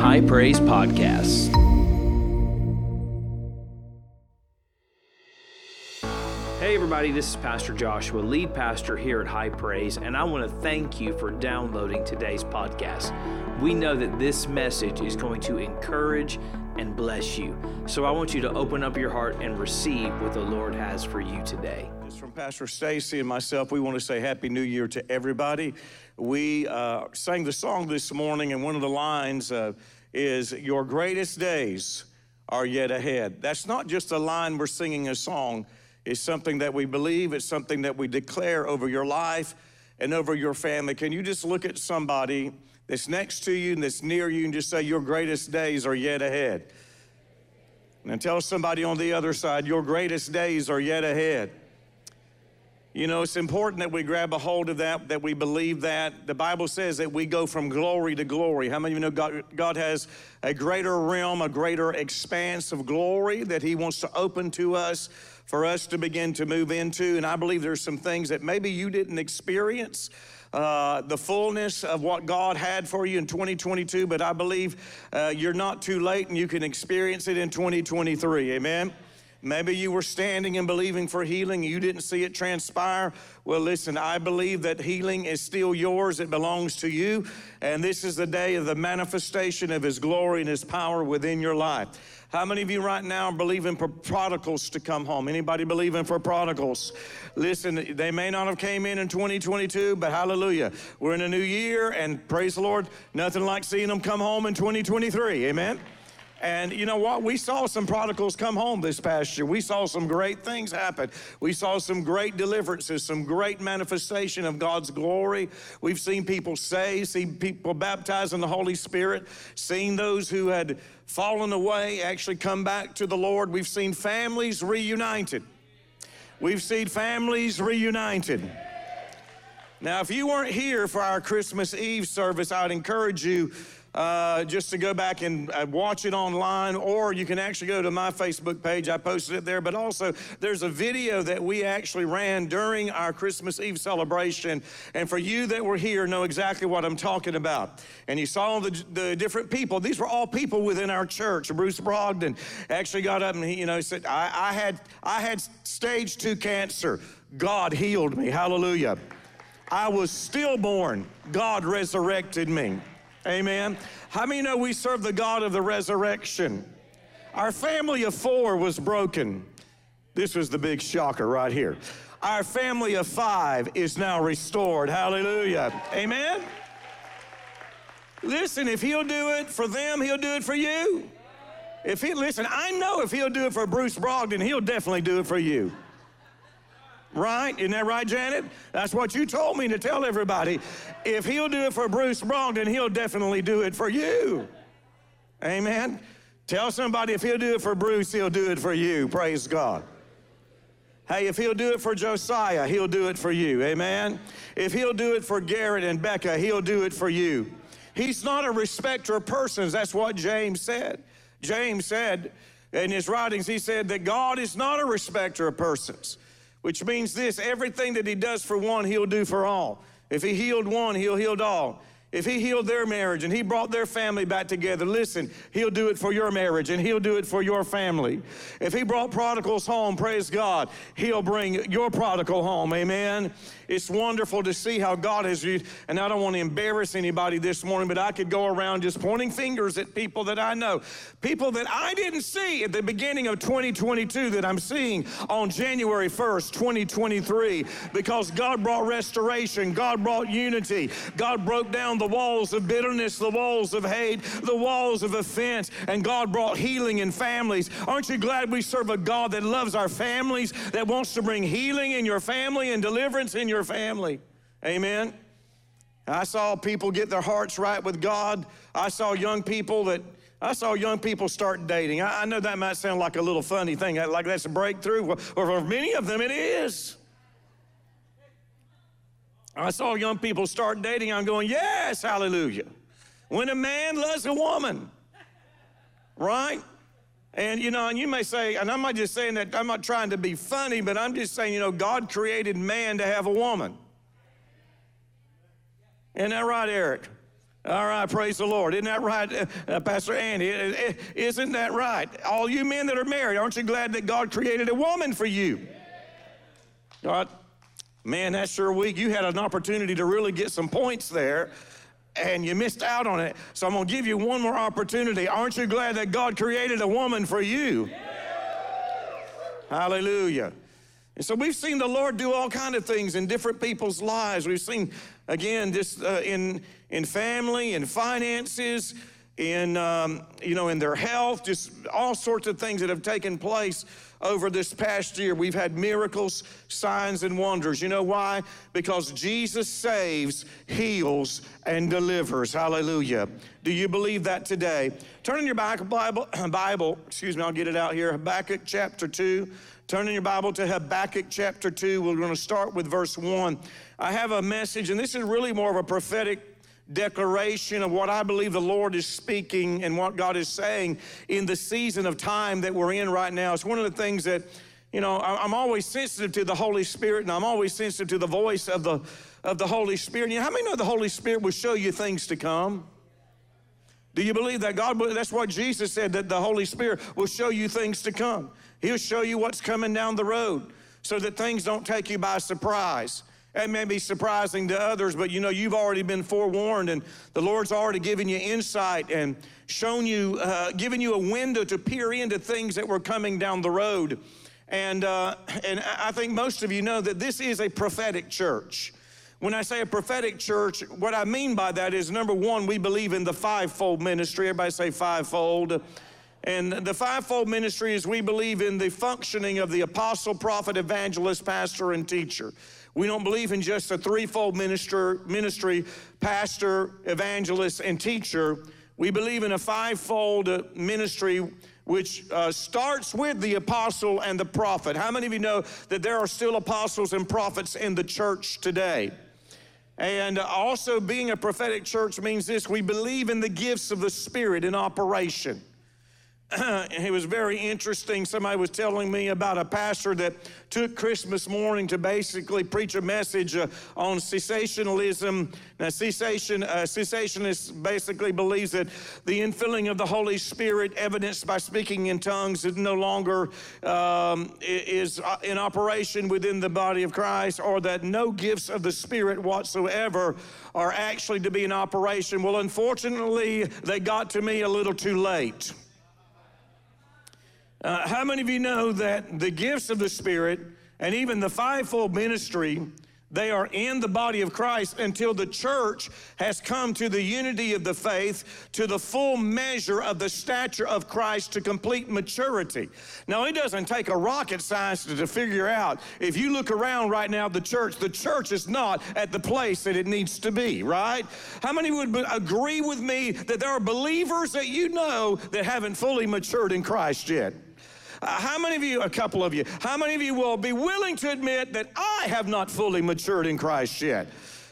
High Praise Podcast. Hey everybody, this is Pastor Joshua, lead pastor here at High Praise, and I want to thank you for downloading today's podcast. We know that this message is going to encourage and bless you. So I want you to open up your heart and receive what the Lord has for you today. From Pastor Stacy and myself, we want to say Happy New Year to everybody. We sang the song this morning, and one of the lines is, "Your greatest days are yet ahead." That's not just a line we're singing a song. It's something that we believe. It's something that we declare over your life and over your family. Can you just look at somebody that's next to you and that's near you and just say, "Your greatest days are yet ahead"? And then tell somebody on the other side, "Your greatest days are yet ahead." You know, it's important that we grab a hold of that we believe that. The Bible says that we go from glory to glory. How many of you know God has a greater realm, a greater expanse of glory that he wants to open to us for us to begin to move into? And I believe there's some things that maybe you didn't experience the fullness of what God had for you in 2022, but I believe you're not too late and you can experience it in 2023, amen? Maybe you were standing and believing for healing. You didn't see it transpire. Well, listen, I believe that healing is still yours. It belongs to you. And this is the day of the manifestation of his glory and his power within your life. How many of you right now are believing for prodigals to come home? Anybody believing for prodigals? Listen, they may not have came in 2022, but hallelujah. We're in a new year, and praise the Lord, nothing like seeing them come home in 2023, amen? And you know what? We saw some prodigals come home this past year. We saw some great things happen. We saw some great deliverances, some great manifestation of God's glory. We've seen people saved, seen people baptized in the Holy Spirit, seen those who had fallen away actually come back to the Lord. We've seen families reunited. We've seen families reunited. Now, if you weren't here for our Christmas Eve service, I'd encourage you just to go back and watch it online, or you can actually go to my Facebook page. I posted it there, but also there's a video that we actually ran during our Christmas Eve celebration, and for you that were here know exactly what I'm talking about. And you saw the different people. These were all people within our church. Bruce Brogdon actually got up and he, you know, said, I had stage 2 cancer. God healed me. Hallelujah. I was stillborn. God resurrected me. Amen. How many know we serve the God of the resurrection? Our family of 4 was broken. This was the big shocker right here. Our family of 5 is now restored. Hallelujah. Amen. Listen, if he'll do it for them, he'll do it for you. Listen, I know if he'll do it for Bruce Brogdon, he'll definitely do it for you. Right? Isn't that right, Janet? That's what you told me to tell everybody. If he'll do it for Bruce Brogdon, he'll definitely do it for you. Amen? Tell somebody if he'll do it for Bruce, he'll do it for you. Praise God. Hey, if he'll do it for Josiah, he'll do it for you. Amen? If he'll do it for Garrett and Becca, he'll do it for you. He's not a respecter of persons. That's what James said. James said in his writings, he said that God is not a respecter of persons. Which means this, everything that he does for one, he'll do for all. If he healed one, he'll heal all. If he healed their marriage and he brought their family back together, listen, he'll do it for your marriage and he'll do it for your family. If he brought prodigals home, praise God, he'll bring your prodigal home, amen? It's wonderful to see how God has used, and I don't want to embarrass anybody this morning, but I could go around just pointing fingers at people that I know, people that I didn't see at the beginning of 2022 that I'm seeing on January 1st, 2023, because God brought restoration, God brought unity, God broke down the walls of bitterness, the walls of hate, the walls of offense, and God brought healing in families. Aren't you glad we serve a God that loves our families, that wants to bring healing in your family and deliverance in your family? Amen. I saw people get their hearts right with God. I saw young people start dating. I know that might sound like a little funny thing, like that's a breakthrough. Well, for many of them, it is. I saw young people start dating. I'm going, yes, hallelujah. When a man loves a woman, right? And, you know, and you may say, and I'm not just saying that, I'm not trying to be funny, but I'm just saying, you know, God created man to have a woman. Isn't that right, Eric? All right, praise the Lord. Isn't that right, Pastor Andy? Isn't that right? All you men that are married, aren't you glad that God created a woman for you? All right. Man, that's your week. You had an opportunity to really get some points there, and you missed out on it. So I'm going to give you one more opportunity. Aren't you glad that God created a woman for you? Hallelujah. And so we've seen the Lord do all kinds of things in different people's lives. We've seen, again, just in family, in finances, in in their health, just all sorts of things that have taken place over this past year. We've had miracles, signs, and wonders. You know why? Because Jesus saves, heals, and delivers. Hallelujah. Do you believe that today? Turn in your Bible, I'll get it out here, Habakkuk chapter 2. Turn in your Bible to Habakkuk chapter 2. We're going to start with verse 1. I have a message, and this is really more of a prophetic declaration of what I believe the Lord is speaking and what God is saying in the season of time that we're in right now. It's one of the things that, you know, I'm always sensitive to the Holy Spirit, and I'm always sensitive to the voice of the Holy Spirit. And how many know the Holy Spirit will show you things to come? Do you believe that God? That's what Jesus said, that the Holy Spirit will show you things to come. He'll show you what's coming down the road so that things don't take you by surprise. It may be surprising to others, but you know, you've already been forewarned, and the Lord's already given you insight and shown you, given you a window to peer into things that were coming down the road. And I think most of you know that this is a prophetic church. When I say a prophetic church, what I mean by that is, number one, we believe in the fivefold ministry. Everybody say fivefold. And the fivefold ministry is we believe in the functioning of the apostle, prophet, evangelist, pastor, and teacher. We don't believe in just a threefold ministry, pastor, evangelist, and teacher. We believe in a fivefold ministry, which starts with the apostle and the prophet. How many of you know that there are still apostles and prophets in the church today? And also, being a prophetic church means this: we believe in the gifts of the Spirit in operation. It was very interesting. Somebody was telling me about a pastor that took Christmas morning to basically preach a message on cessationalism. Now, cessationists basically believes that the infilling of the Holy Spirit, evidenced by speaking in tongues, is no longer is in operation within the body of Christ, or that no gifts of the Spirit whatsoever are actually to be in operation. Well, unfortunately, they got to me a little too late. How many of you know that the gifts of the Spirit and even the fivefold ministry, they are in the body of Christ until the church has come to the unity of the faith, to the full measure of the stature of Christ, to complete maturity? Now, it doesn't take a rocket science to figure out. If you look around right now, the church is not at the place that it needs to be, right? How many would agree with me that there are believers that you know that haven't fully matured in Christ yet? How many of you will be willing to admit that I have not fully matured in Christ yet?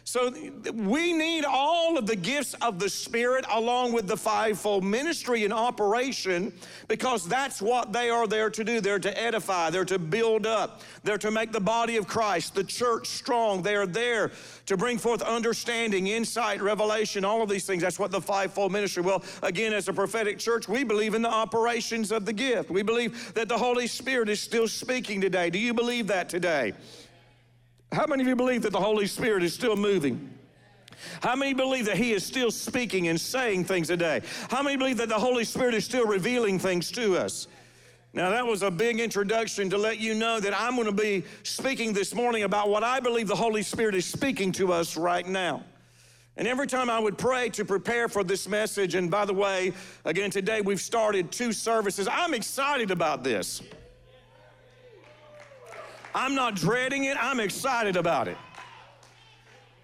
So we need all of the gifts of the Spirit along with the fivefold ministry in operation, because that's what they are there to do. They're to edify. They're to build up. They're to make the body of Christ, the church, strong. They are there to bring forth understanding, insight, revelation, all of these things. That's what the fivefold ministry. Well, again, as a prophetic church, we believe in the operations of the gift. We believe that the Holy Spirit is still speaking today. Do you believe that today? How many of you believe that the Holy Spirit is still moving? How many believe that He is still speaking and saying things today? How many believe that the Holy Spirit is still revealing things to us? Now, that was a big introduction to let you know that I'm going to be speaking this morning about what I believe the Holy Spirit is speaking to us right now. And every time I would pray to prepare for this message, and by the way, again, today we've started 2 services. I'm excited about this. I'm not dreading it. I'm excited about it.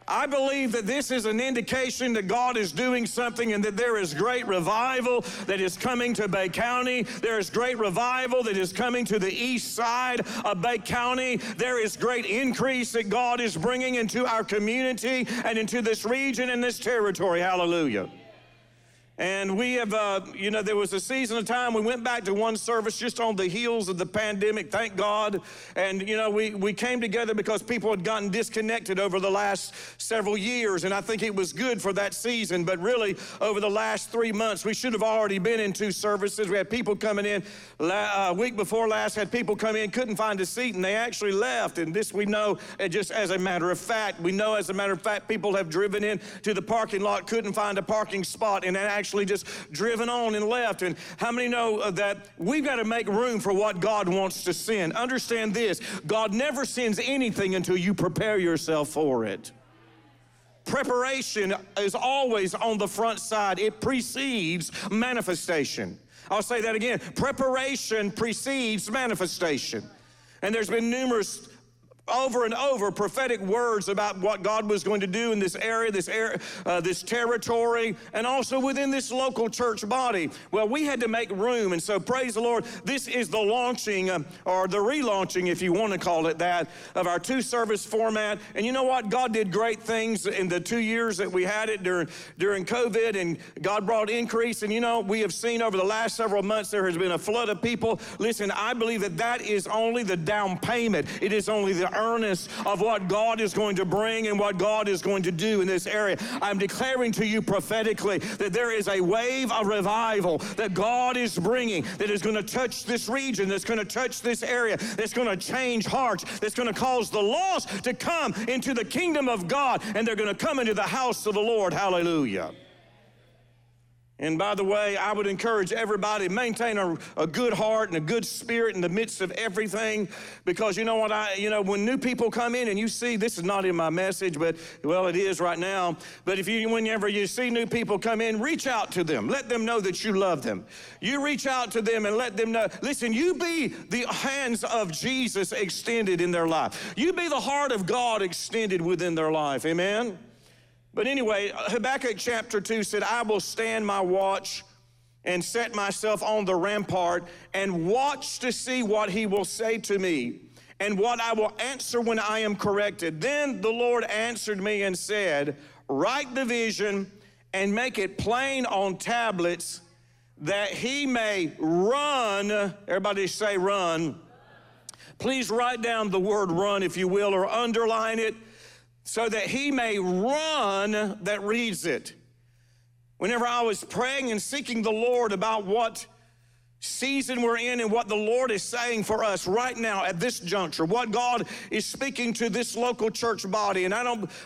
I believe that this is an indication that God is doing something and that there is great revival that is coming to Bay County. There is great revival that is coming to the east side of Bay County. There is great increase that God is bringing into our community and into this region and this territory. Hallelujah. And we have, there was a season of time we went back to one service just on the heels of the pandemic, thank God. And, we came together because people had gotten disconnected over the last several years. And I think it was good for that season. But really, over the last 3 months, we should have already been in two services. We had people coming in week before last, had people come in, couldn't find a seat, and they actually left. And this we know just as a matter of fact. We know as a matter of fact, people have driven in to the parking lot, couldn't find a parking spot, and actually just driven on and left. And how many know that we've got to make room for what God wants to send? Understand this, God never sends anything until you prepare yourself for it. Preparation is always on the front side. It precedes manifestation. I'll say that again. Preparation precedes manifestation. And there's been numerous over and over prophetic words about what God was going to do in this area, this territory, and also within this local church body. Well, we had to make room, and so praise the Lord. This is the launching, or the relaunching, if you want to call it that, of our two-service format. And you know what? God did great things in the 2 years that we had it during COVID, and God brought increase. And we have seen over the last several months there has been a flood of people. Listen, I believe that is only the down payment. It is only the earnest of what God is going to bring and what God is going to do in this area. I'm declaring to you prophetically that there is a wave of revival that God is bringing that is going to touch this region, that's going to touch this area, that's going to change hearts, that's going to cause the lost to come into the kingdom of God, and they're going to come into the house of the Lord. Hallelujah. And by the way, I would encourage everybody, maintain a good heart and a good spirit in the midst of everything, because you know what, when new people come in and you see, this is not in my message, but, well, it is right now, but whenever you see new people come in, reach out to them. Let them know that you love them. You reach out to them and let them know, listen, you be the hands of Jesus extended in their life. You be the heart of God extended within their life, amen? But anyway, Habakkuk chapter 2 said, I will stand my watch and set myself on the rampart and watch to see what he will say to me and what I will answer when I am corrected. Then the Lord answered me and said, write the vision and make it plain on tablets that he may run. Everybody say run. Please write down the word run, if you will, or underline it, so that he may run that reads it. Whenever I was praying and seeking the Lord about what season we're in and what the Lord is saying for us right now at this juncture, what God is speaking to this local church body. And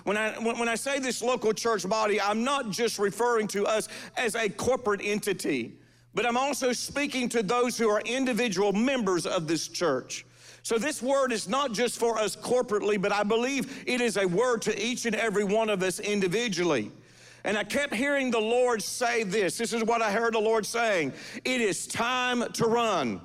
when I say this local church body, I'm not just referring to us as a corporate entity, but I'm also speaking to those who are individual members of this church. So this word is not just for us corporately, but I believe it is a word to each and every one of us individually. And I kept hearing the Lord say this. This is what I heard the Lord saying. It is time to run.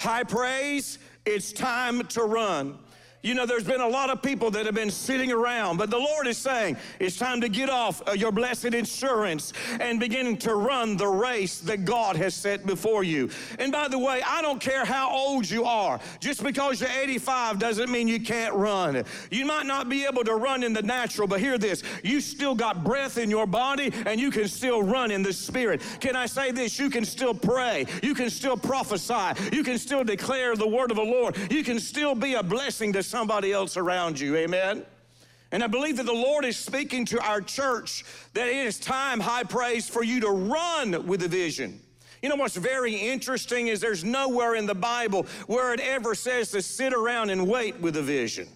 High praise, it's time to run. There's been a lot of people that have been sitting around, but the Lord is saying, it's time to get off your blessed insurance and begin to run the race that God has set before you. And by the way, I don't care how old you are. Just because you're 85 doesn't mean you can't run. You might not be able to run in the natural, but hear this. You still got breath in your body, and you can still run in the spirit. Can I say this? You can still pray. You can still prophesy. You can still declare the word of the Lord. You can still be a blessing to somebody else around you, amen? And I believe that the Lord is speaking to our church that it is time, high praise, for you to run with the vision. What's very interesting is there's nowhere in the Bible where it ever says to sit around and wait with a vision.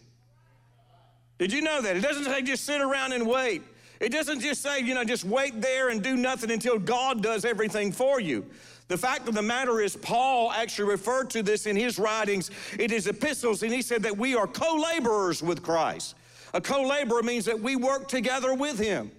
Did you know that? It doesn't say just sit around and wait. It doesn't just say, just wait there and do nothing until God does everything for you. The fact of the matter is Paul actually referred to this in his writings, in his epistles, and he said that we are co-laborers with Christ. A co-laborer means that we work together with him.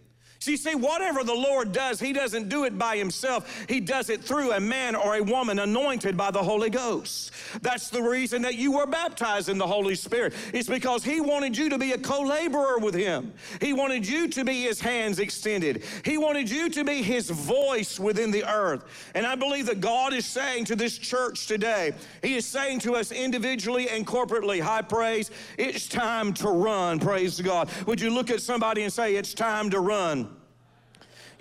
See, whatever the Lord does, he doesn't do it by himself. He does it through a man or a woman anointed by the Holy Ghost. That's the reason that you were baptized in the Holy Spirit. It's because he wanted you to be a co-laborer with him. He wanted you to be his hands extended. He wanted you to be his voice within the earth. And I believe that God is saying to this church today, he is saying to us individually and corporately, high praise, it's time to run, praise God. Would you look at somebody and say, it's time to run?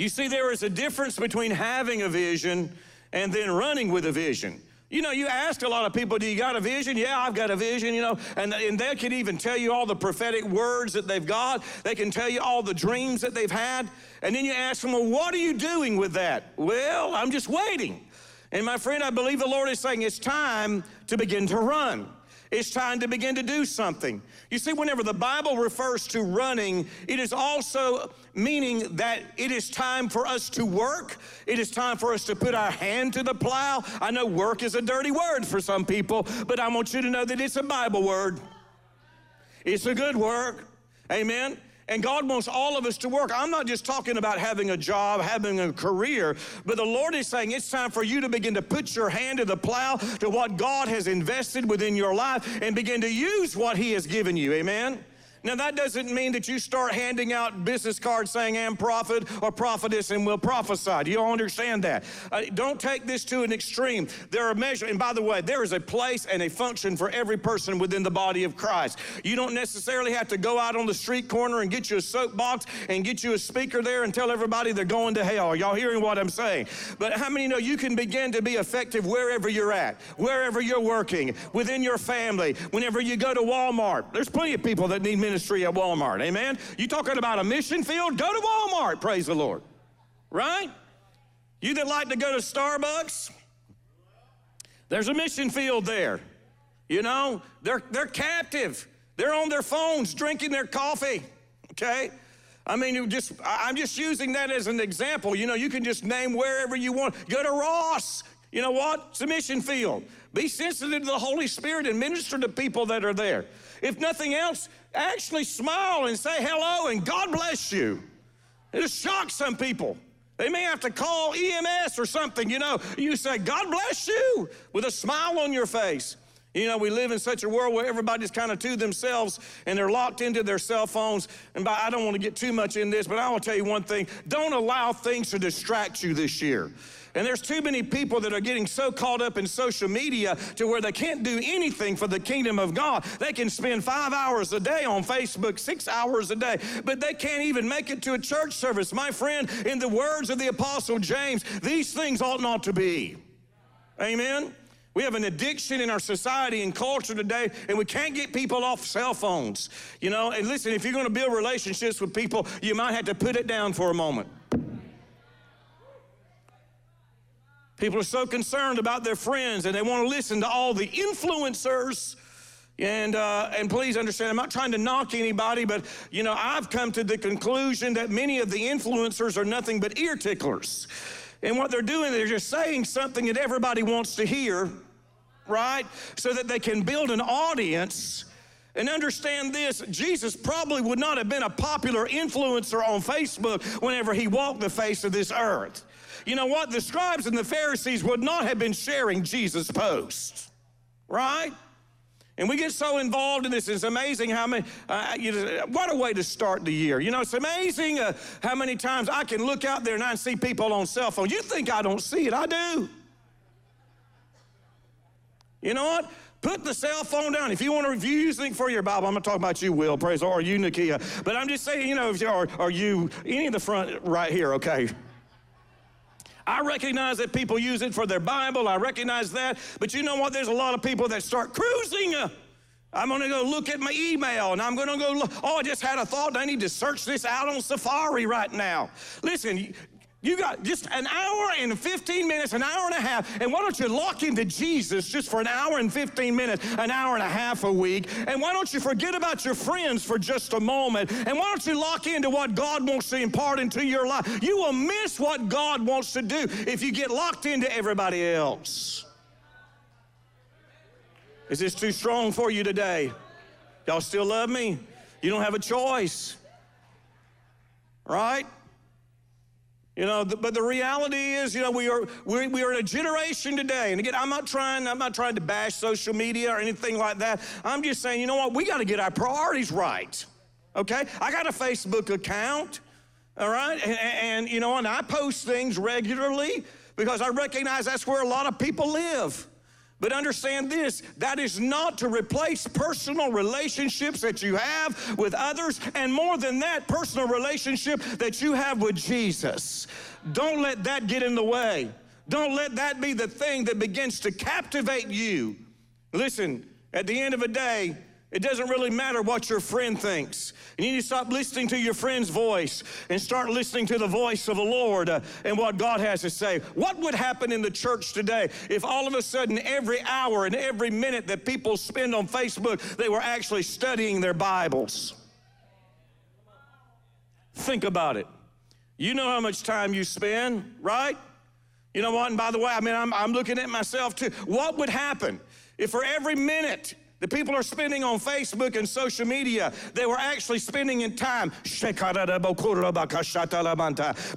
You see, there is a difference between having a vision and then running with a vision. You know, you ask a lot of people, do you got a vision? Yeah, I've got a vision, you know, and they can even tell you all the prophetic words that they've got. They can tell you all the dreams that they've had. And then you ask them, well, what are you doing with that? Well, I'm just waiting. And my friend, I believe the Lord is saying it's time to begin to run. It's time to begin to do something. You see, whenever the Bible refers to running, it is also meaning that it is time for us to work. It is time for us to put our hand to the plow. I know work is a dirty word for some people, but I want you to know that it's a Bible word. It's a good work, amen? And God wants all of us to work. I'm not just talking about having a job, having a career, but the Lord is saying it's time for you to begin to put your hand to the plow to what God has invested within your life and begin to use what He has given you, amen? Now, that doesn't mean that you start handing out business cards saying, I'm prophet or prophetess and will prophesy. Do you all understand that? Don't take this to an extreme. There are measures, and by the way, there is a place and a function for every person within the body of Christ. You don't necessarily have to go out on the street corner and get you a soapbox and get you a speaker there and tell everybody they're going to hell. Are y'all hearing what I'm saying? But how many know you can begin to be effective wherever you're at, wherever you're working, within your family, whenever you go to Walmart? There's plenty of people that need ministry at Walmart, amen? You talking about a mission field? Go to Walmart, praise the Lord, right? You that like to go to Starbucks, there's a mission field there. You know, they're captive. They're on their phones drinking their coffee, okay? I mean, I'm just using that as an example. You know, you can just name wherever you want. Go to Ross. You know what? It's a mission field. Be sensitive to the Holy Spirit and minister to people that are there. If nothing else, actually smile and say hello and God bless you. It'll shock some people. They may have to call EMS or something, you know. You say, God bless you, with a smile on your face. You know, we live in such a world where everybody's kind of to themselves and they're locked into their cell phones. And I don't want to get too much in this, but I will tell you one thing. Don't allow things to distract you this year. And there's too many people that are getting so caught up in social media to where they can't do anything for the kingdom of God. They can spend 5 hours a day on Facebook, 6 hours a day, but they can't even make it to a church service. My friend, in the words of the Apostle James, these things ought not to be. Amen? We have an addiction in our society and culture today, and we can't get people off cell phones. You know, and listen, if you're going to build relationships with people, you might have to put it down for a moment. People are so concerned about their friends, and they want to listen to all the influencers. And please understand, I'm not trying to knock anybody, but, you know, I've come to the conclusion that many of the influencers are nothing but ear ticklers. And what they're doing, they're just saying something that everybody wants to hear, right, so that they can build an audience. And understand this, Jesus probably would not have been a popular influencer on Facebook whenever He walked the face of this earth. You know what? The scribes and the Pharisees would not have been sharing Jesus' posts, right? And we get so involved in this. It's amazing how many, what a way to start the year. You know, it's amazing how many times I can look out there and I see people on cell phone. You think I don't see it? I do. You know what? Put the cell phone down. If you want to review using for your Bible, I'm going to talk about you, Will, praise the Lord, or you, Nakia. But I'm just saying, you know, if you are you, any of the front right here, okay? I recognize that people use it for their Bible. I recognize that. But you know what? There's a lot of people that start cruising. I'm going to go look at my email, and I'm going to go look. Oh, I just had a thought. I need to search this out on Safari right now. Listen, you got just an hour and 15 minutes, an hour and a half, and why don't you lock into Jesus just for an hour and 15 minutes, an hour and a half a week, and why don't you forget about your friends for just a moment, and why don't you lock into what God wants to impart into your life? You will miss what God wants to do if you get locked into everybody else. Is this too strong for you today? Y'all still love me? You don't have a choice, right? You know, but the reality is, you know, we are in a generation today. And again, I'm not trying to bash social media or anything like that. I'm just saying, you know what? We got to get our priorities right. Okay? I got a Facebook account, all right? And you know, and I post things regularly because I recognize that's where a lot of people live. But understand this, that is not to replace personal relationships that you have with others, and more than that, personal relationship that you have with Jesus. Don't let that get in the way. Don't let that be the thing that begins to captivate you. Listen, at the end of a day, it doesn't really matter what your friend thinks. You need to stop listening to your friend's voice and start listening to the voice of the Lord and what God has to say. What would happen in the church today if all of a sudden every hour and every minute that people spend on Facebook, they were actually studying their Bibles? Think about it. You know how much time you spend, right? You know what? And by the way, I mean, I'm looking at myself too. What would happen if for every minute the people are spending on Facebook and social media, they were actually spending in time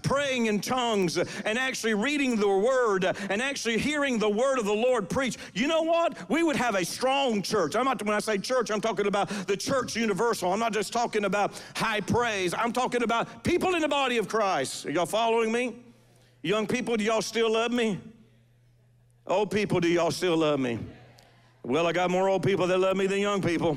praying in tongues and actually reading the word and actually hearing the word of the Lord preach? You know what? We would have a strong church. When I say church, I'm talking about the church universal. I'm not just talking about High Praise. I'm talking about people in the body of Christ. Are y'all following me? Young people, do y'all still love me? Old people, do y'all still love me? Well, I got more old people that love me than young people.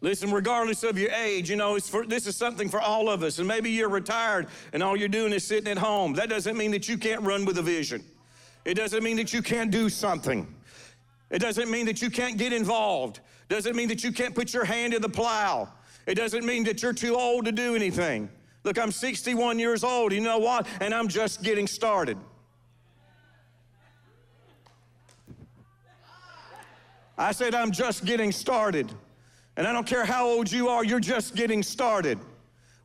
Listen, regardless of your age, you know, this is something for all of us. And maybe you're retired and all you're doing is sitting at home. That doesn't mean that you can't run with a vision. It doesn't mean that you can't do something. It doesn't mean that you can't get involved. It doesn't mean that you can't put your hand to the plow. It doesn't mean that you're too old to do anything. Look, I'm 61 years old, you know what? And I'm just getting started. I said, I'm just getting started. And I don't care how old you are, you're just getting started.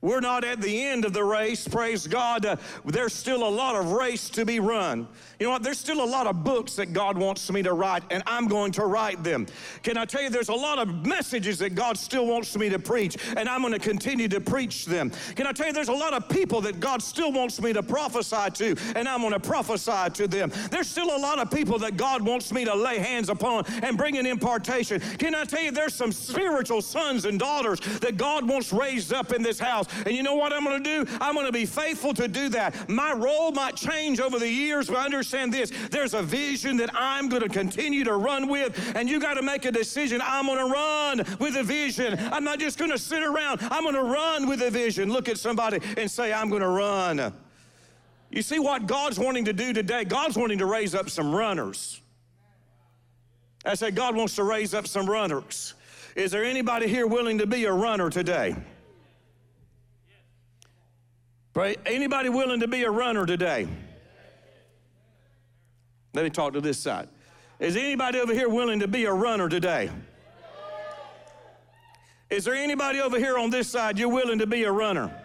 We're not at the end of the race, praise God. There's still a lot of race to be run. You know what? There's still a lot of books that God wants me to write, and I'm going to write them. Can I tell you, there's a lot of messages that God still wants me to preach, and I'm going to continue to preach them. Can I tell you, there's a lot of people that God still wants me to prophesy to, and I'm going to prophesy to them. There's still a lot of people that God wants me to lay hands upon and bring an impartation. Can I tell you, there's some spiritual sons and daughters that God wants raised up in this house. And you know what I'm going to do? I'm going to be faithful to do that. My role might change over the years, but I understand this. There's a vision that I'm going to continue to run with, and you got to make a decision. I'm going to run with a vision. I'm not just going to sit around. I'm going to run with a vision. Look at somebody and say, I'm going to run. You see what God's wanting to do today? God's wanting to raise up some runners. I say God wants to raise up some runners. Is there anybody here willing to be a runner today? Right? Anybody willing to be a runner today? Let me talk to this side. Is anybody over here willing to be a runner today? Is there anybody over here on this side you're willing to be a runner?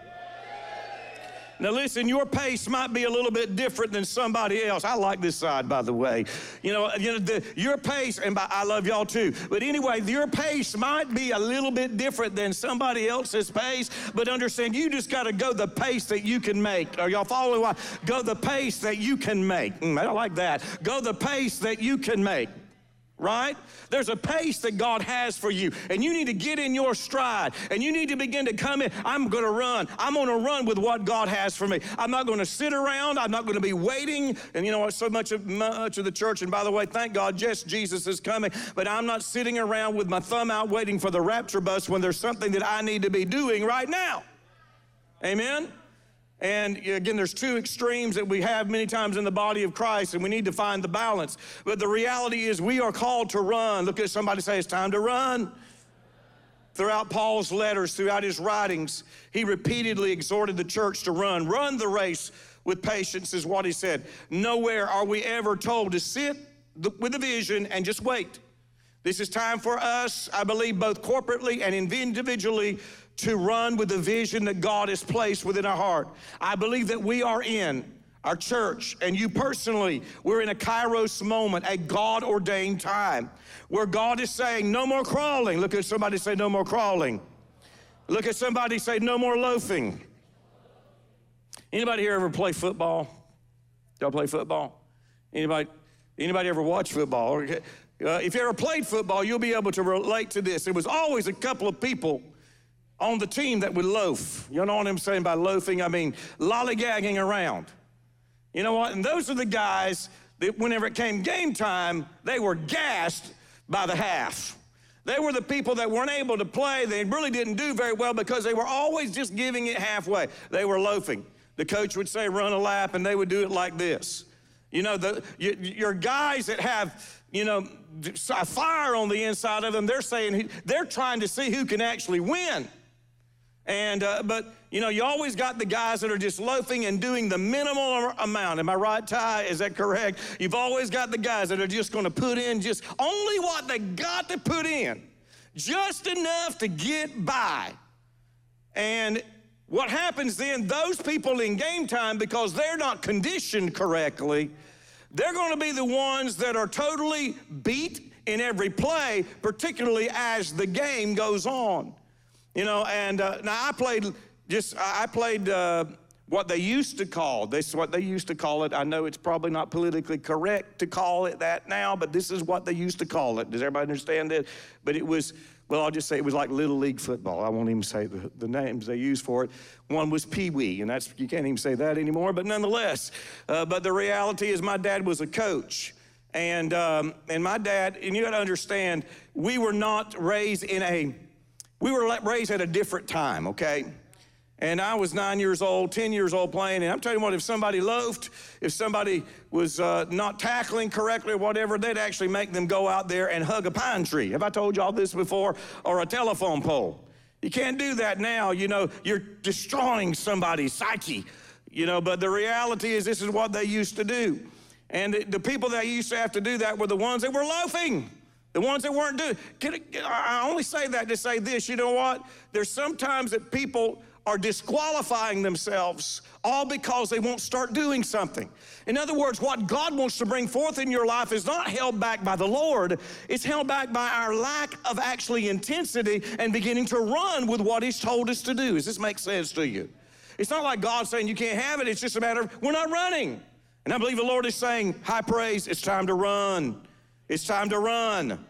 Now listen, your pace might be a little bit different than somebody else. I like this side, by the way. Your pace, I love y'all too. But anyway, your pace might be a little bit different than somebody else's pace, but understand you just gotta go the pace that you can make. Are y'all following why? Go the pace that you can make. I don't like that. Go the pace that you can make. Right? There's a pace that God has for you, and you need to get in your stride, and you need to begin to come in. I'm going to run. I'm going to run with what God has for me. I'm not going to sit around. I'm not going to be waiting. And you know what? So much of the church, and by the way, thank God, yes, Jesus is coming, but I'm not sitting around with my thumb out waiting for the rapture bus when there's something that I need to be doing right now. Amen? And again, there's two extremes that we have many times in the body of Christ, and we need to find the balance. But the reality is we are called to run. Look at somebody, say, it's time to run. Throughout Paul's letters, throughout his writings, he repeatedly exhorted the church to run. Run the race with patience is what he said. Nowhere are we ever told to sit with a vision and just wait. This is time for us, I believe, both corporately and individually, to run with the vision that God has placed within our heart. I believe that we are in our church, and you personally, we're in a Kairos moment, a God-ordained time, where God is saying, no more crawling. Look at somebody, say, no more crawling. Look at somebody, say, no more loafing. Anybody here ever play football? Y'all play football? Anybody ever watch football? If you ever played football, you'll be able to relate to this. It was always a couple of people on the team that would loaf. You know what I'm saying by loafing? I mean lollygagging around. You know what? And those are the guys whenever it came game time, they were gassed by the half. They were the people that weren't able to play. They really didn't do very well because they were always just giving it halfway. They were loafing. The coach would say, run a lap, and they would do it like this. You know, your guys that have, you know, a fire on the inside of them, they're saying, they're trying to see who can actually win. And, but, you know, you always got the guys that are just loafing and doing the minimal amount. Am I right, Ty? Is that correct? You've always got the guys that are just going to put in just only what they got to put in, just enough to get by. And what happens then, those people in game time, because they're not conditioned correctly, they're going to be the ones that are totally beat in every play, particularly as the game goes on. You know, and now I played what they used to call, this is what they used to call it. I know it's probably not politically correct to call it that now, but this is what they used to call it. Does everybody understand that? But it was, well, I'll just say it was like Little League football. I won't even say the names they used for it. One was Pee Wee, and that's, you can't even say that anymore, but nonetheless. But the reality is my dad was a coach. And my dad, and you gotta understand, we were raised at a different time, okay? And I was 9 years old, 10 years old playing, and I'm telling you what, if somebody loafed, if somebody was not tackling correctly or whatever, they'd actually make them go out there and hug a pine tree. Have I told y'all this before? Or a telephone pole. You can't do that now, you know, you're destroying somebody's psyche, you know, but the reality is this is what they used to do. And the people that used to have to do that were the ones that were loafing. The ones that weren't doing, I only say that to say this, you know what? There's sometimes that people are disqualifying themselves all because they won't start doing something. In other words, what God wants to bring forth in your life is not held back by the Lord, it's held back by our lack of actually intensity and beginning to run with what he's told us to do. Does this make sense to you? It's not like God saying you can't have it, it's just a matter of we're not running. And I believe the Lord is saying, High Praise, it's time to run. It's time to run.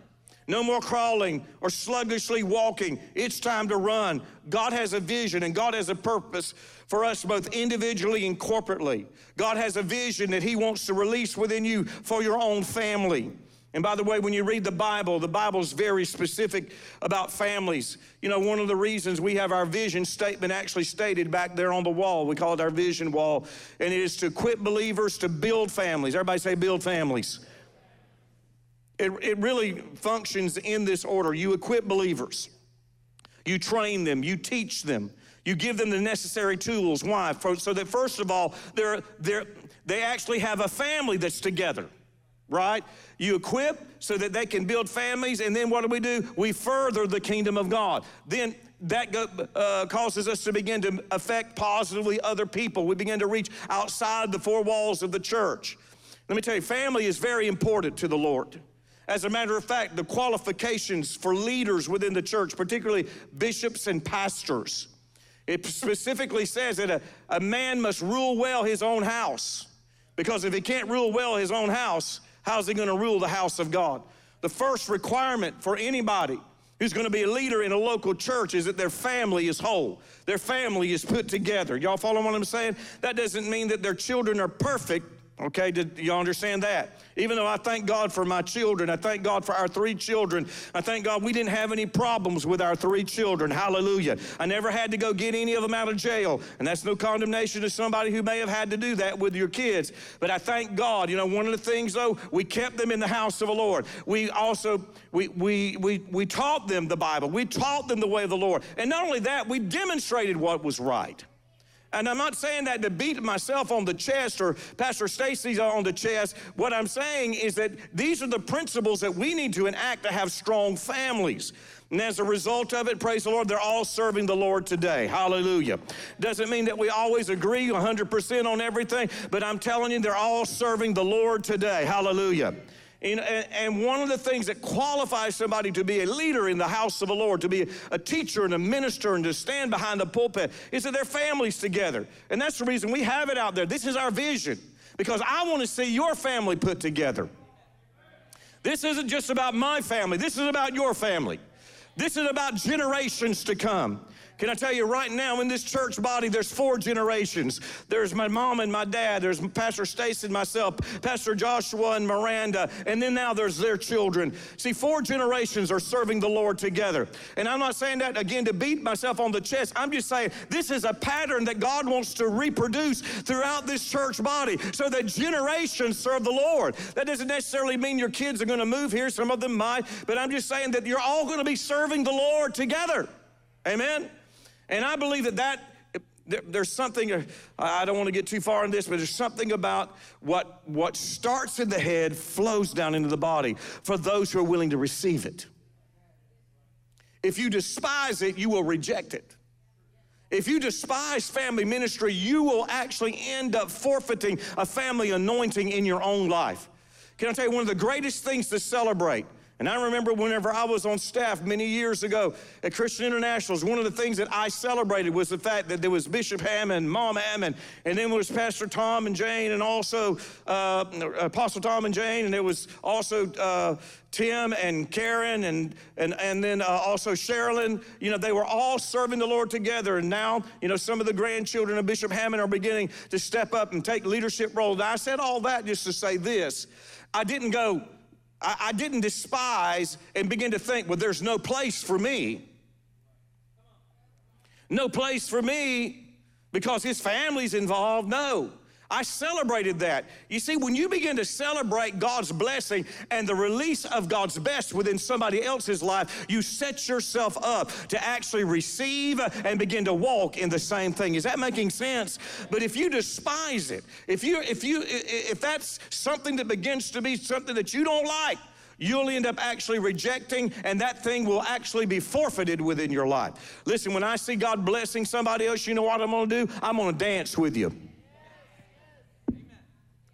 No more crawling or sluggishly walking. It's time to run. God has a vision and God has a purpose for us both individually and corporately. God has a vision that he wants to release within you for your own family. And by the way, when you read the Bible's very specific about families. You know, one of the reasons we have our vision statement actually stated back there on the wall. We call it our vision wall. And it is to equip believers to build families. Everybody say build families. It really functions in this order. You equip believers. You train them. You teach them. You give them the necessary tools. Why? So that first of all, they actually have a family that's together, right? You equip so that they can build families. And then what do? We further the kingdom of God. Then that causes us to begin to affect positively other people. We begin to reach outside the four walls of the church. Let me tell you, family is very important to the Lord. As a matter of fact, the qualifications for leaders within the church, particularly bishops and pastors, it specifically says that a man must rule well his own house, because if he can't rule well his own house, how's he going to rule the house of God? The first requirement for anybody who's going to be a leader in a local church is that their family is whole. Their family is put together. Y'all follow what I'm saying? That doesn't mean that their children are perfect. Okay, do you understand that? Even though I thank God for my children, I thank God for our three children, I thank God we didn't have any problems with our three children, hallelujah. I never had to go get any of them out of jail, and that's no condemnation to somebody who may have had to do that with your kids, but I thank God. You know, one of the things though, we kept them in the house of the Lord. We also, we taught them the Bible, we taught them the way of the Lord, and not only that, we demonstrated what was right. And I'm not saying that to beat myself on the chest or Pastor Stacy's on the chest. What I'm saying is that these are the principles that we need to enact to have strong families. And as a result of it, praise the Lord, they're all serving the Lord today. Hallelujah. Doesn't mean that we always agree 100% on everything, but I'm telling you, they're all serving the Lord today. Hallelujah. And one of the things that qualifies somebody to be a leader in the house of the Lord, to be a teacher and a minister and to stand behind the pulpit, is that their family's together. And that's the reason we have it out there. This is our vision, because I want to see your family put together. This isn't just about my family. This is about your family. This is about generations to come. Can I tell you right now in this church body, there's four generations. There's my mom and my dad. There's Pastor Stacy and myself, Pastor Joshua and Miranda. And then now there's their children. See, four generations are serving the Lord together. And I'm not saying that again to beat myself on the chest. I'm just saying this is a pattern that God wants to reproduce throughout this church body so that generations serve the Lord. That doesn't necessarily mean your kids are going to move here. Some of them might, but I'm just saying that you're all going to be serving the Lord together. Amen. And I believe that there's something, I don't want to get too far in this, but there's something about what starts in the head flows down into the body for those who are willing to receive it. If you despise it, you will reject it. If you despise family ministry, you will actually end up forfeiting a family anointing in your own life. Can I tell you one of the greatest things to celebrate? And I remember whenever I was on staff many years ago at Christian International, one of the things that I celebrated was the fact that there was Bishop Hammond, Mom Hammond, and then there was Pastor Tom and Jane, and also Apostle Tom and Jane, and there was also Tim and Karen, and then also Sherilyn. You know, they were all serving the Lord together. And now, you know, some of the grandchildren of Bishop Hammond are beginning to step up and take leadership roles. And I said all that just to say this. I didn't despise and begin to think, well, there's no place for me. No place for me because his family's involved. No, I celebrated that. You see, when you begin to celebrate God's blessing and the release of God's best within somebody else's life, you set yourself up to actually receive and begin to walk in the same thing. Is that making sense? But if you despise it, if that's something that begins to be something that you don't like, you'll end up actually rejecting, and that thing will actually be forfeited within your life. Listen, when I see God blessing somebody else, you know what I'm gonna do? I'm gonna dance with you.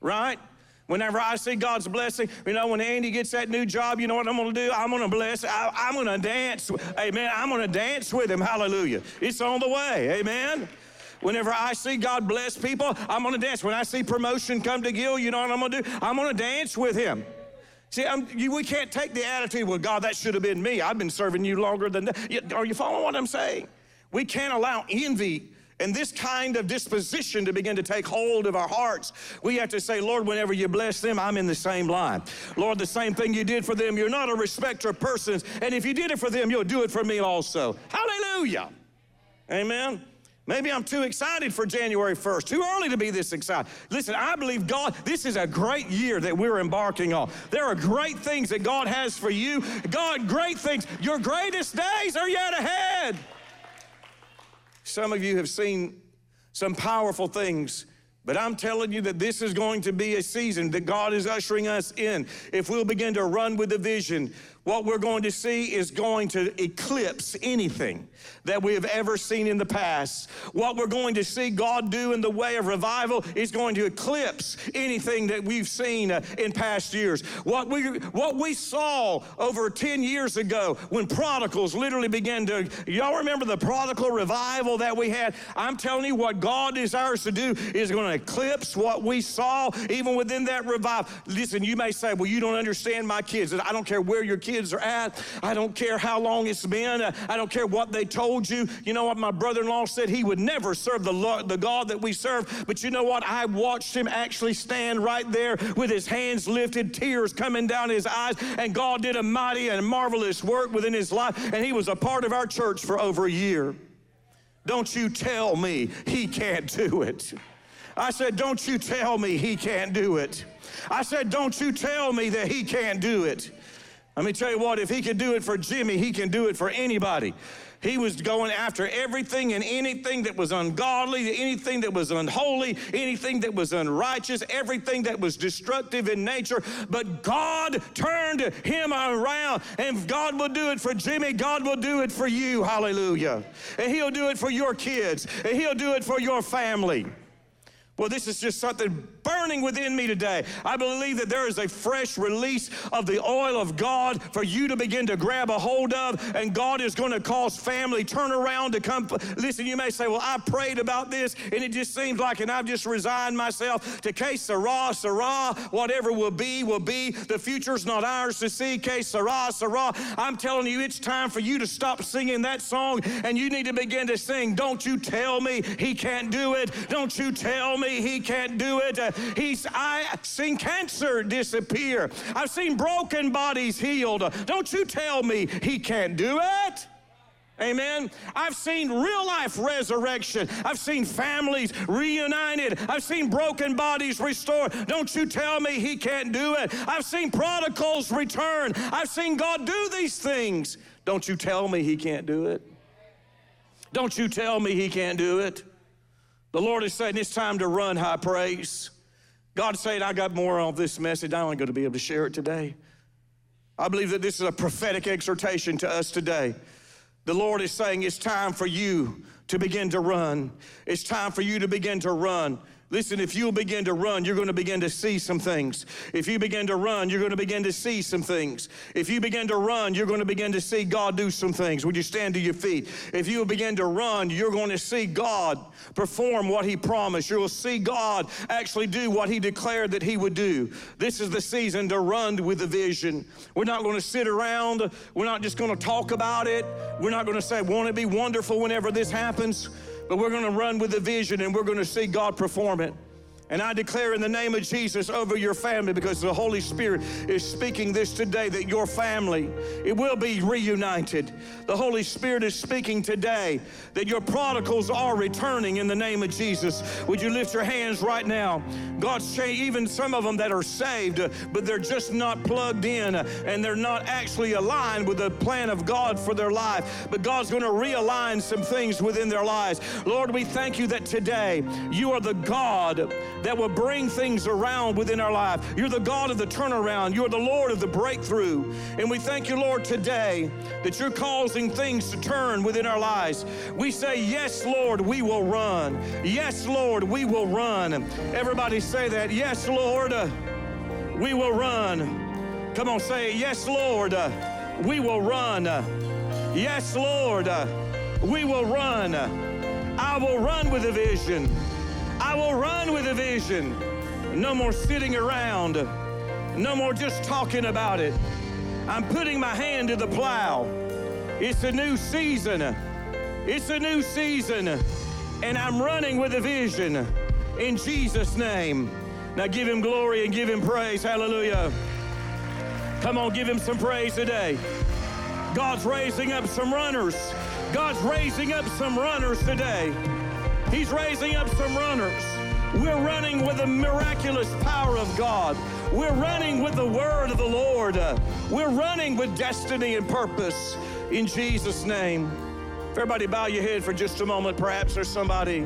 Right? Whenever I see God's blessing, you know, when Andy gets that new job, you know what I'm going to do? I'm going to bless. I'm going to dance. Amen. I'm going to dance with him. Hallelujah. It's on the way. Amen. Whenever I see God bless people, I'm going to dance. When I see promotion come to Gil, you know what I'm going to do? I'm going to dance with him. See, we can't take the attitude, well, God, that should have been me. I've been serving you longer than that. Are you following what I'm saying? We can't allow envy and this kind of disposition to begin to take hold of our hearts. We have to say, Lord, whenever you bless them, I'm in the same line. Lord, the same thing you did for them, you're not a respecter of persons. And if you did it for them, you'll do it for me also. Hallelujah. Amen. Maybe I'm too excited for January 1st, too early to be this excited. Listen, I believe God, this is a great year that we're embarking on. There are great things that God has for you. God, great things. Your greatest days are yet ahead. Some of you have seen some powerful things, but I'm telling you that this is going to be a season that God is ushering us in. If we'll begin to run with the vision, what we're going to see is going to eclipse anything that we have ever seen in the past. What we're going to see God do in the way of revival is going to eclipse anything that we've seen in past years. What we saw over 10 years ago when prodigals literally began to, y'all remember the prodigal revival that we had? I'm telling you, what God desires to do is going to eclipse what we saw even within that revival. Listen, you may say, well, you don't understand my kids. I don't care where your kids are at. I don't care how long it's been. I don't care what they told you. You know what my brother-in-law said? He would never serve the God that we serve. But you know what? I watched him actually stand right there with his hands lifted, tears coming down his eyes, and God did a mighty and marvelous work within his life, and he was a part of our church for over a year. Don't you tell me he can't do it. I said, don't you tell me he can't do it. I said, don't you tell me that he can't do it. Let me tell you what, if he could do it for Jimmy, he can do it for anybody. He was going after everything and anything that was ungodly, anything that was unholy, anything that was unrighteous, everything that was destructive in nature. But God turned him around, and if God will do it for Jimmy, God will do it for you, hallelujah. And he'll do it for your kids, and he'll do it for your family. Well, this is just something burning burning within me today. I believe that there is a fresh release of the oil of God for you to begin to grab a hold of, and God is going to cause family turnaround to come. Listen, you may say, well, I prayed about this, and it just seems like, and I've just resigned myself to que sera, sera, whatever will be, will be. The future's not ours to see, que sera, sera. I'm telling you, it's time for you to stop singing that song, and you need to begin to sing, don't you tell me he can't do it. Don't you tell me he can't do it. I've seen cancer disappear. I've seen broken bodies healed. Don't you tell me he can't do it. Amen. I've seen real life resurrection. I've seen families reunited. I've seen broken bodies restored. Don't you tell me he can't do it. I've seen prodigals return. I've seen God do these things. Don't you tell me he can't do it. Don't you tell me he can't do it. The Lord is saying it's time to run high praise. God said, I got more of this message. I only going to be able to share it today. I believe that this is a prophetic exhortation to us today. The Lord is saying it's time for you to begin to run. It's time for you to begin to run. Listen, if you'll begin to run, you're going to begin to see some things. If you begin to run, you're going to begin to see some things. If you begin to run, you're going to begin to see God do some things. Would you stand to your feet? If you begin to run, you're going to see God perform what he promised. You'll see God actually do what he declared that he would do. This is the season to run with the vision. We're not going to sit around. We're not just going to talk about it. We're not going to say, won't it be wonderful whenever this happens? But we're going to run with the vision, and we're going to see God perform it. And I declare in the name of Jesus over your family, because the Holy Spirit is speaking this today, that your family, it will be reunited. The Holy Spirit is speaking today that your prodigals are returning in the name of Jesus. Would you lift your hands right now? God's saying even some of them that are saved, but they're just not plugged in, and they're not actually aligned with the plan of God for their life. But God's going to realign some things within their lives. Lord, we thank you that today you are the God that will bring things around within our life. You're the God of the turnaround. You're the Lord of the breakthrough. And we thank you, Lord, today that you're causing things to turn within our lives. We say, yes, Lord, we will run. Yes, Lord, we will run. Everybody say that. Yes, Lord, we will run. Come on, say it. Yes, Lord, we will run. Yes, Lord, we will run. I will run with a vision. I will run with a vision. No more sitting around. No more just talking about it. I'm putting my hand to the plow. It's a new season. It's a new season. And I'm running with a vision in Jesus' name. Now give him glory and give him praise. Hallelujah. Come on, give him some praise today. God's raising up some runners. God's raising up some runners today. He's raising up some runners. We're running with the miraculous power of God. We're running with the word of the Lord. We're running with destiny and purpose in Jesus' name. If everybody bow your head for just a moment, perhaps there's somebody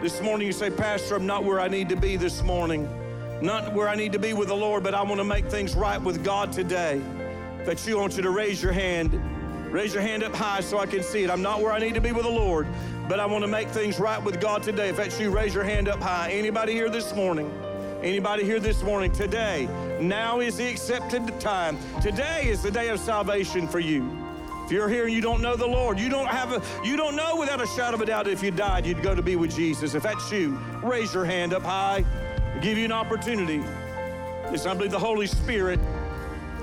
this morning you say, Pastor, I'm not where I need to be this morning. Not where I need to be with the Lord, but I want to make things right with God today. But you want you to raise your hand. Raise your hand up high so I can see it. I'm not where I need to be with the Lord, but I want to make things right with God today. If that's you, raise your hand up high. Anybody here this morning? Anybody here this morning? Today, now is the accepted time. Today is the day of salvation for you. If you're here and you don't know the Lord, you don't know without a shadow of a doubt if you died, you'd go to be with Jesus. If that's you, raise your hand up high. I'll give you an opportunity. Listen, I believe the Holy Spirit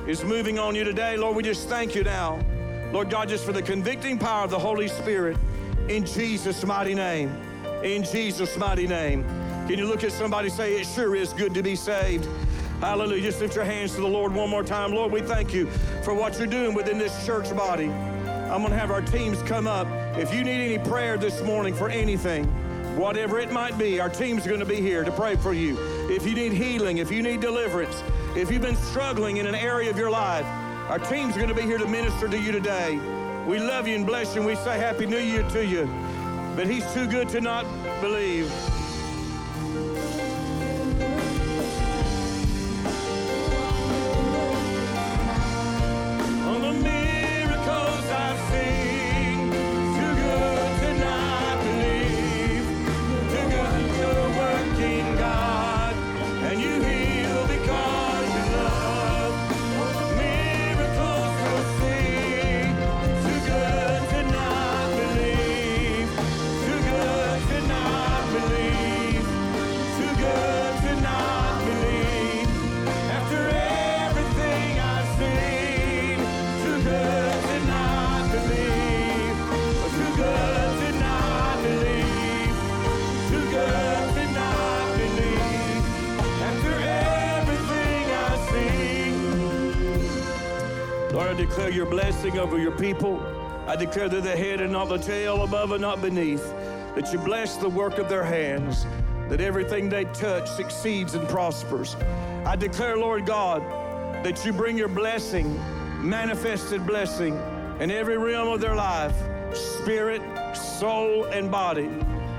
is moving on you today. Lord, we just thank you now. Lord God, just for the convicting power of the Holy Spirit in Jesus' mighty name. In Jesus' mighty name. Can you look at somebody and say, it sure is good to be saved. Hallelujah. Just lift your hands to the Lord one more time. Lord, we thank you for what you're doing within this church body. I'm going to have our teams come up. If you need any prayer this morning for anything, whatever it might be, our team's going to be here to pray for you. If you need healing, if you need deliverance, if you've been struggling in an area of your life, our team's going to be here to minister to you today. We love you and bless you, and we say Happy New Year to you. But he's too good to not believe. On the miracles I've seen, too good to not believe. Too good to working God. And I declare your blessing over your people. I declare that the head and not the tail, above and not beneath, that you bless the work of their hands, that everything they touch succeeds and prospers. I declare, Lord God, that you bring your blessing, manifested blessing, in every realm of their life, spirit, soul, and body.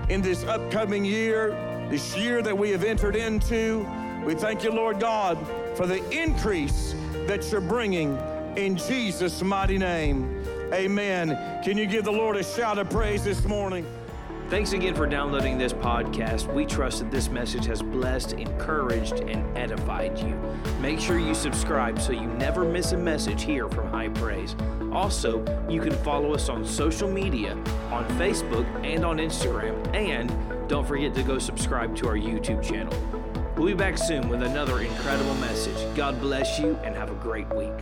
In this upcoming year, this year that we have entered into, we thank you, Lord God, for the increase that you're bringing in Jesus' mighty name. Amen. Can you give the Lord a shout of praise this morning? Thanks again for downloading this podcast. We trust that this message has blessed, encouraged, and edified you. Make sure you subscribe so you never miss a message here from High Praise. Also, you can follow us on social media, on Facebook and on Instagram. And don't forget to go subscribe to our YouTube channel. We'll be back soon with another incredible message. God bless you and have a great week.